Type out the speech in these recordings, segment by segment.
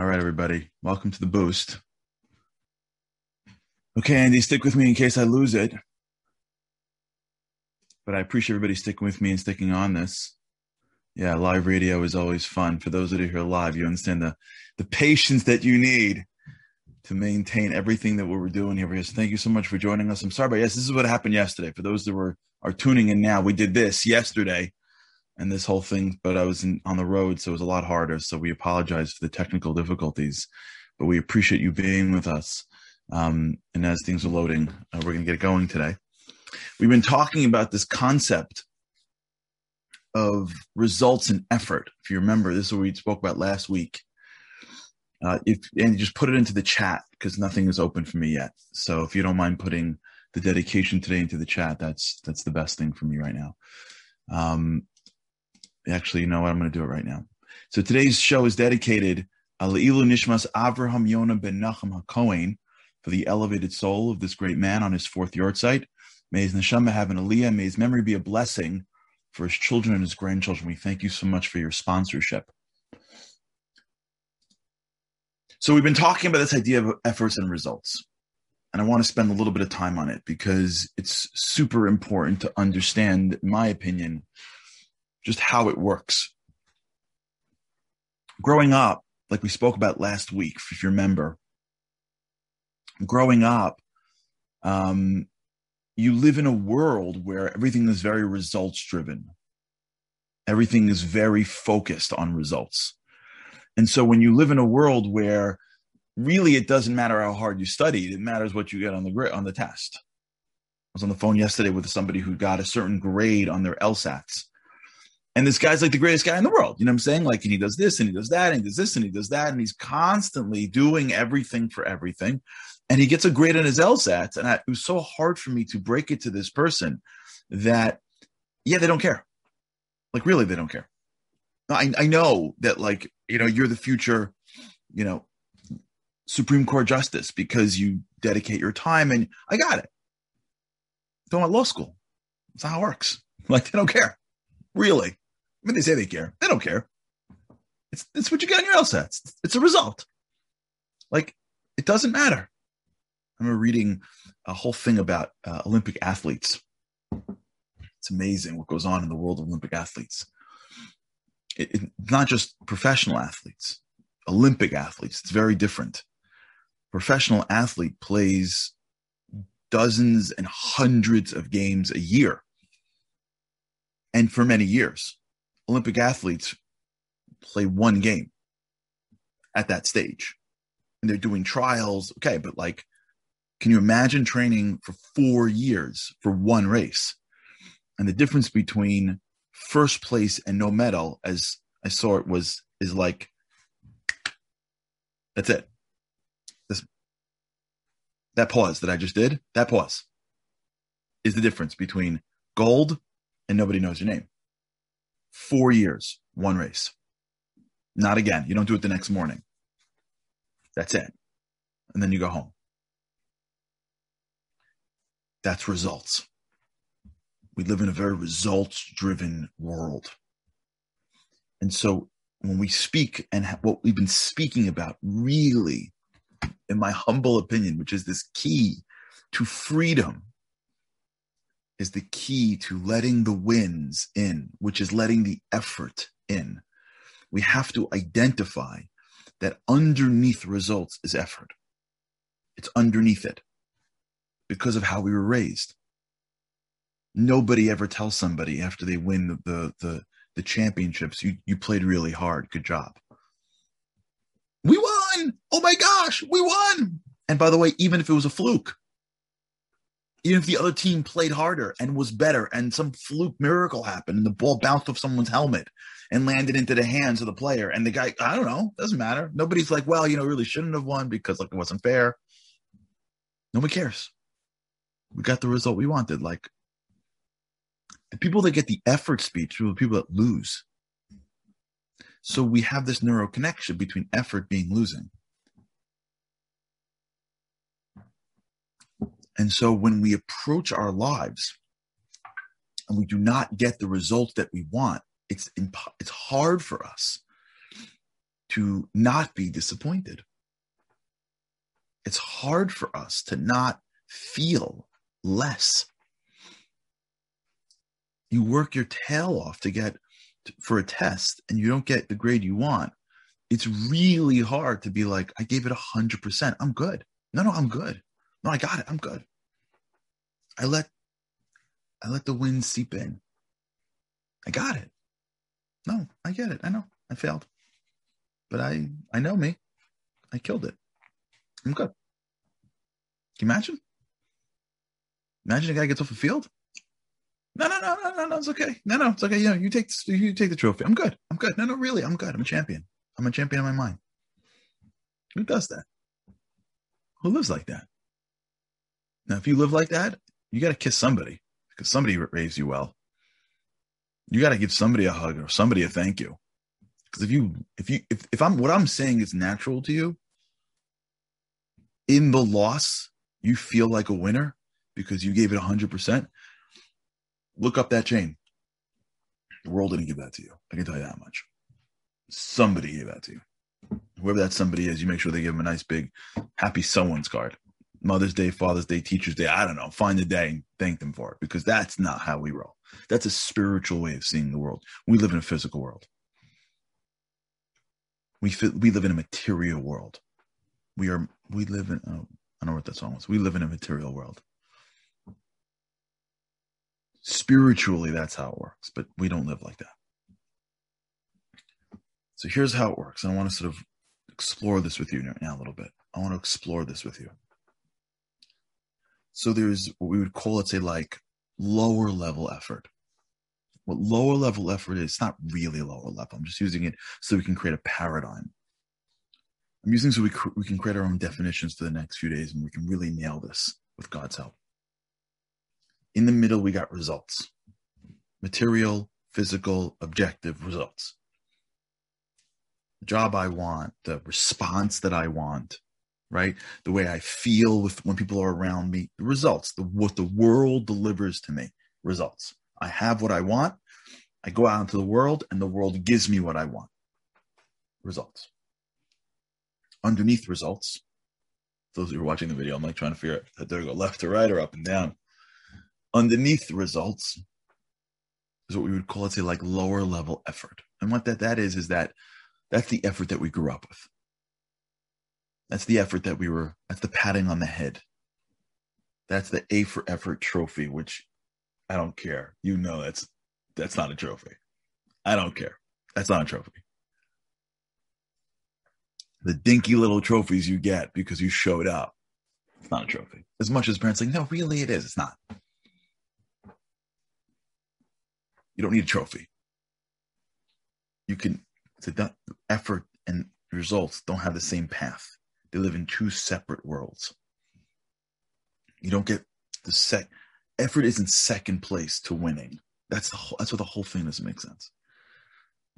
All right, everybody. Welcome to the boost. Okay, Andy, stick with me in case I lose it. But I appreciate everybody sticking with me and sticking on this. Yeah, live radio is always fun. For those that are here live, you understand the patience that you need to maintain everything that we're doing here. So thank you so much for joining us. I'm sorry, but yes, this is what happened yesterday. For those that are tuning in now, we did this yesterday. And this whole thing, but I was on the road, so it was a lot harder. So we apologize for the technical difficulties, but we appreciate you being with us. And as things are loading, we're going to get going today. We've been talking about this concept of results and effort. If you remember, this is what we spoke about last week. And you just put it into the chat because nothing is open for me yet. So if you don't mind putting the dedication today into the chat, that's the best thing for me right now. Actually, you know what? I'm going to do it right now. So today's show is dedicated Aleilu Nishmas Avraham Yona Ben Nachum Hakohen, for the elevated soul of this great man on his fourth yortzeit. May his neshama have an aliyah. May his memory be a blessing for his children and his grandchildren. We thank you so much for your sponsorship. So we've been talking about this idea of efforts and results. And I want to spend a little bit of time on it because it's super important to understand, in my opinion, just how it works. Growing up, like we spoke about last week, if you remember, growing up, you live in a world where everything is very results driven. Everything is very focused on results. And so when you live in a world where really it doesn't matter how hard you studied, it matters what you get on the test. I was on the phone yesterday with somebody who got a certain grade on their LSATs. And this guy's like the greatest guy in the world. You know what I'm saying? Like, and he does this and he does that and he does this and he does that. And he's constantly doing everything for everything. And he gets a grade on his LSATs. And it was so hard for me to break it to this person that, yeah, they don't care. Like, really, they don't care. I know that, like, you know, you're the future, you know, Supreme Court justice because you dedicate your time. And I got it. Don't want law school. That's not how it works. Like, they don't care. Really. I mean, they say they care. They don't care. It's what you get on your LSATs. It's a result. Like, it doesn't matter. I remember reading a whole thing about Olympic athletes. It's amazing what goes on in the world of Olympic athletes. It's not just professional athletes. Olympic athletes. It's very different. Professional athlete plays dozens and hundreds of games a year. And for many years, Olympic athletes play one game at that stage. And they're doing trials. Okay, but like, can you imagine training for 4 years for one race? And the difference between first place and no medal, as I saw it, is like, that's it. That pause that I just did, that pause is the difference between gold and nobody knows your name. 4 years, one race. Not again. You don't do it the next morning. That's it. And then you go home. That's results. We live in a very results-driven world. And so when we speak and what we've been speaking about, really, in my humble opinion, which is this key to freedom, is the key to letting the wins in, which is letting the effort in. We have to identify that underneath results is effort. It's underneath it because of how we were raised. Nobody ever tells somebody after they win the championships, you played really hard, good job. We won! Oh my gosh, we won! And by the way, even if it was a fluke, even if the other team played harder and was better and some fluke miracle happened and the ball bounced off someone's helmet and landed into the hands of the player and the guy, I don't know, doesn't matter. Nobody's like, well, you know, really shouldn't have won because like it wasn't fair. Nobody cares. We got the result we wanted. Like the people that get the effort speech are the people that lose. So we have this neuro connection between effort being losing. And so when we approach our lives and we do not get the results that we want, it's hard for us to not be disappointed. It's hard for us to not feel less. You work your tail off to get for a test and you don't get the grade you want. It's really hard to be like, I gave it 100%. I'm good. No, I'm good. No, I got it. I'm good. I let the wind seep in. I got it. No, I get it. I know I failed, but I know me. I killed it. I'm good. Can you imagine? Imagine a guy gets off a field. No, it's okay. No, it's okay. You know, you take the trophy. I'm good. I'm good. No, really, I'm good. I'm a champion. I'm a champion in my mind. Who does that? Who lives like that? Now, if you live like that, you got to kiss somebody because somebody raised you well. You got to give somebody a hug or somebody a thank you. Because if what I'm saying is natural to you, in the loss, you feel like a winner because you gave it 100%. Look up that chain. The world didn't give that to you. I can tell you that much. Somebody gave that to you. Whoever that somebody is, you make sure they give them a nice big happy someone's card. Mother's Day, Father's Day, Teacher's Day, I don't know. Find a day and thank them for it because that's not how we roll. That's a spiritual way of seeing the world. We live in a physical world. We live in a material world. I don't know what that song was. We live in a material world. Spiritually, that's how it works, but we don't live like that. So here's how it works. I want to sort of explore this with you now a little bit. I want to explore this with you. So there's what we would call, let's say, like lower level effort. What lower level effort is, it's not really lower level. I'm just using it so we can create a paradigm. I'm using it so we can create our own definitions for the next few days, and we can really nail this with God's help. In the middle, we got results. Material, physical, objective results. The job I want, the response that I want, right? The way I feel when people are around me, the results, what the world delivers to me, results. I have what I want. I go out into the world and the world gives me what I want. Results. Underneath results, those who are watching the video, I'm like trying to figure out if they're going left to right or up and down. Underneath the results is what we would call, let's say, like lower level effort. And what that is that that's the effort that we grew up with. That's the effort that that's the patting on the head. That's the A for effort trophy, which I don't care. You know, that's not a trophy. I don't care. That's not a trophy. The dinky little trophies you get because you showed up. It's not a trophy. As much as parents are like, no, really it is. It's not. You don't need a trophy. You can, the effort and results don't have the same path. They live in two separate worlds. You don't get the effort isn't second place to winning. That's what the whole thing doesn't make sense.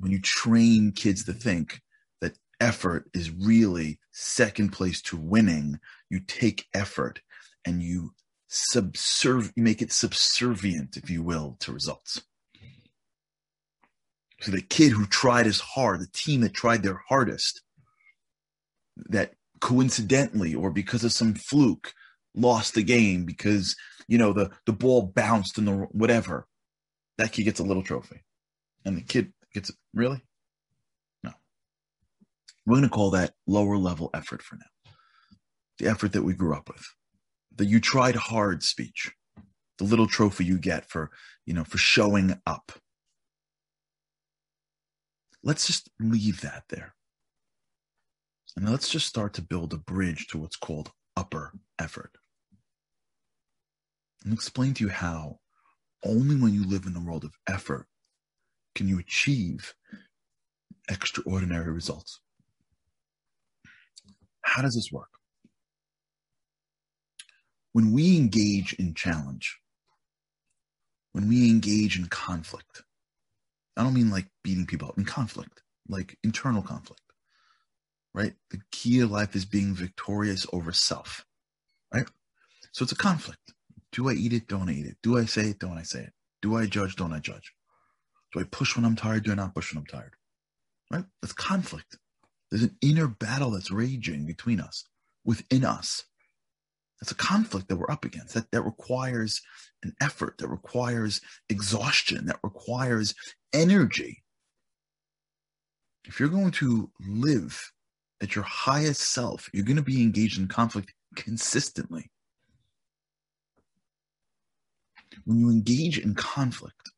When you train kids to think that effort is really second place to winning, you take effort and you make it subservient, if you will, to results. So the kid who tried his hard, the team that tried their hardest, that coincidentally or because of some fluke lost the game because, you know, the ball bounced in the whatever, that kid gets a little trophy. And the kid gets, really? No. We're going to call that lower level effort for now. The effort that we grew up with. The you tried hard speech. The little trophy you get for, you know, for showing up. Let's just leave that there. And let's just start to build a bridge to what's called upper effort. And explain to you how only when you live in the world of effort can you achieve extraordinary results. How does this work? When we engage in challenge, when we engage in conflict, I don't mean like beating people up, in conflict, like internal conflict, right? The key to life is being victorious over self, right? So it's a conflict. Do I eat it? Don't I eat it? Do I say it? Don't I say it? Do I judge? Don't I judge? Do I push when I'm tired? Do I not push when I'm tired? Right? That's conflict. There's an inner battle that's raging between us, within us. It's a conflict that we're up against, that requires an effort, that requires exhaustion, that requires energy. If you're going to live at your highest self, you're going to be engaged in conflict consistently. When you engage in conflict,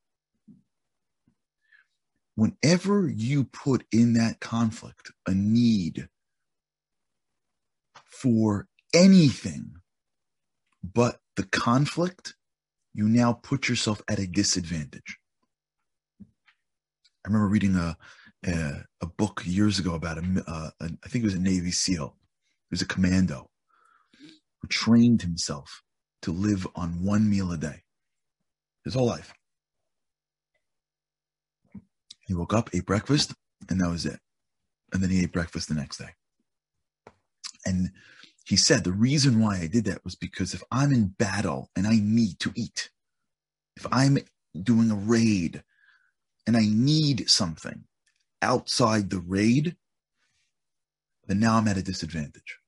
whenever you put in that conflict a need for anything but the conflict, you now put yourself at a disadvantage. I remember reading a book years ago about I think it was a Navy SEAL. He was a commando who trained himself to live on one meal a day his whole life. He woke up, ate breakfast, and that was it. And then he ate breakfast the next day. And he said, the reason why I did that was because if I'm in battle and I need to eat, if I'm doing a raid and I need something outside the raid, then now I'm at a disadvantage.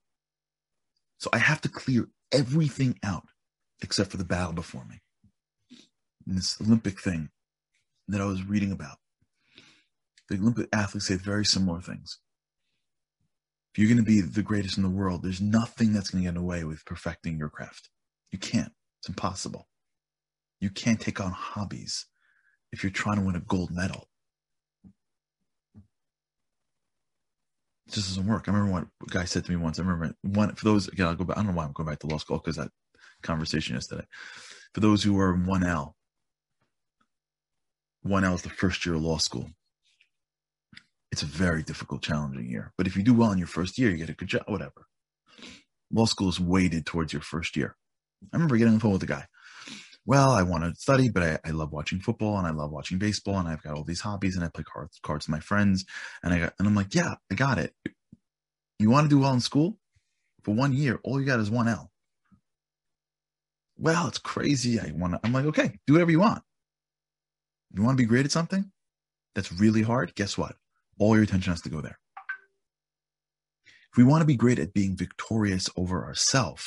So I have to clear everything out except for the battle before me. And this Olympic thing that I was reading about, the Olympic athletes say very similar things. If you're going to be the greatest in the world, there's nothing that's going to get in the way with perfecting your craft. You can't. It's impossible. You can't take on hobbies if you're trying to win a gold medal. It just doesn't work. I remember what a guy said to me once. I remember one, for those, again, I'll go back. I don't know why I'm going back to law school because that conversation yesterday. For those who are in 1L, 1L is the first year of law school. It's a very difficult, challenging year. But if you do well in your first year, you get a good job, whatever. Law school is weighted towards your first year. I remember getting on the phone with a guy. Well, I want to study, but I love watching football and I love watching baseball and I've got all these hobbies and I play cards with my friends. And I'm like, yeah, I got it. You want to do well in school? For 1 year, all you got is 1L. Well, it's crazy. I'm like, okay, do whatever you want. You want to be great at something that's really hard? Guess what? All your attention has to go there. If we want to be great at being victorious over ourselves,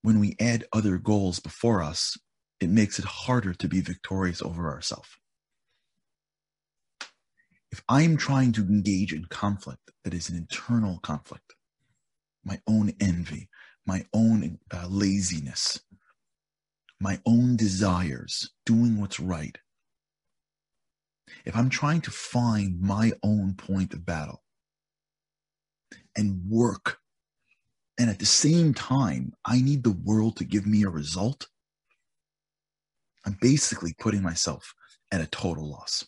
when we add other goals before us, it makes it harder to be victorious over ourselves. If I'm trying to engage in conflict, that is an internal conflict, my own envy, my own laziness, my own desires, doing what's right, if I'm trying to find my own point of battle and work, and at the same time, I need the world to give me a result, I'm basically putting myself at a total loss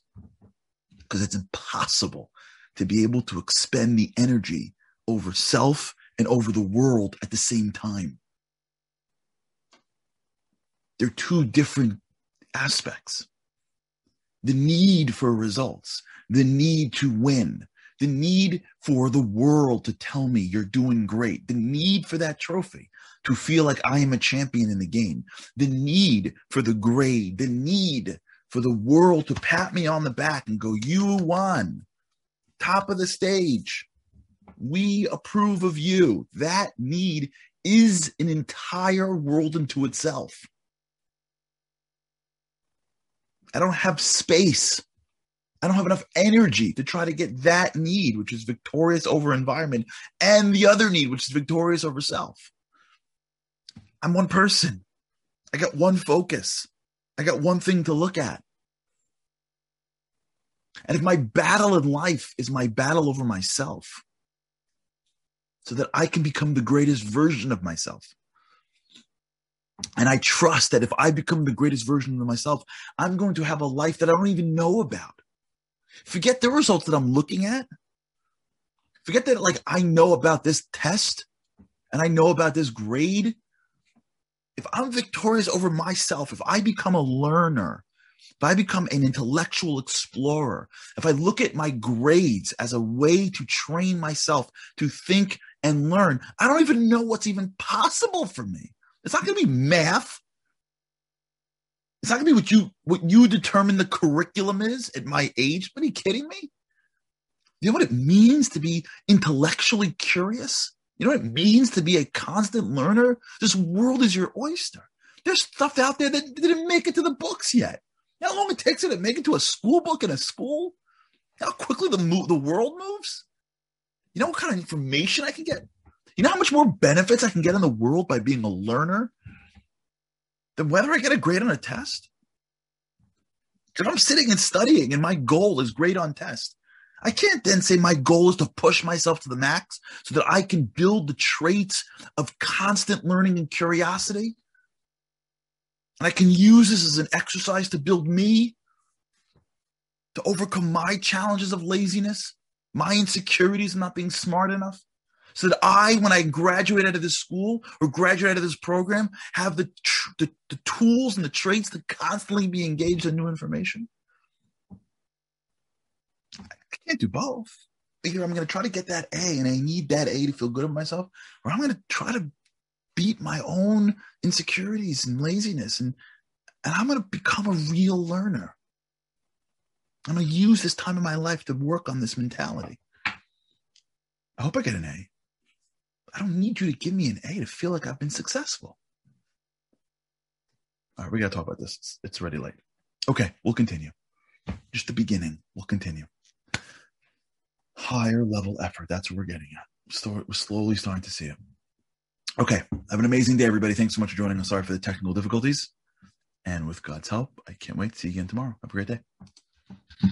because it's impossible to be able to expend the energy over self and over the world at the same time. They're two different aspects. The need for results, the need to win, the need for the world to tell me you're doing great, the need for that trophy, to feel like I am a champion in the game, the need for the grade, the need for the world to pat me on the back and go, you won, top of the stage, we approve of you. That need is an entire world unto itself. I don't have space. I don't have enough energy to try to get that need, which is victorious over environment, and the other need, which is victorious over self. I'm one person. I got one focus. I got one thing to look at. And if my battle in life is my battle over myself, so that I can become the greatest version of myself, and I trust that if I become the greatest version of myself, I'm going to have a life that I don't even know about. Forget the results that I'm looking at. Forget that, like, I know about this test and I know about this grade. If I'm victorious over myself, if I become a learner, if I become an intellectual explorer, if I look at my grades as a way to train myself to think and learn, I don't even know what's even possible for me. It's not going to be math. It's not going to be what you determine the curriculum is at my age. Are you kidding me? Do you know what it means to be intellectually curious? You know what it means to be a constant learner? This world is your oyster. There's stuff out there that didn't make it to the books yet. You know how long it takes it to make it to a school book in a school? You know how quickly the world moves? You know what kind of information I can get? You know how much more benefits I can get in the world by being a learner than whether I get a grade on a test? Because I'm sitting and studying and my goal is grade on test. I can't then say my goal is to push myself to the max so that I can build the traits of constant learning and curiosity. And I can use this as an exercise to build me, to overcome my challenges of laziness, my insecurities of not being smart enough, so that I, when I graduate out of this school or graduate out of this program, have the tools and the traits to constantly be engaged in new information. I can't do both. Either I'm going to try to get that A and I need that A to feel good about myself, or I'm going to try to beat my own insecurities and laziness. And I'm going to become a real learner. I'm going to use this time in my life to work on this mentality. I hope I get an A. I don't need you to give me an A to feel like I've been successful. All right, we got to talk about this. It's already late. Okay, we'll continue. Just the beginning. We'll continue. Higher level effort. That's what we're getting at. We're slowly starting to see it. Okay. Have an amazing day, everybody. Thanks so much for joining us. Sorry for the technical difficulties. And with God's help, I can't wait to see you again tomorrow. Have a great day.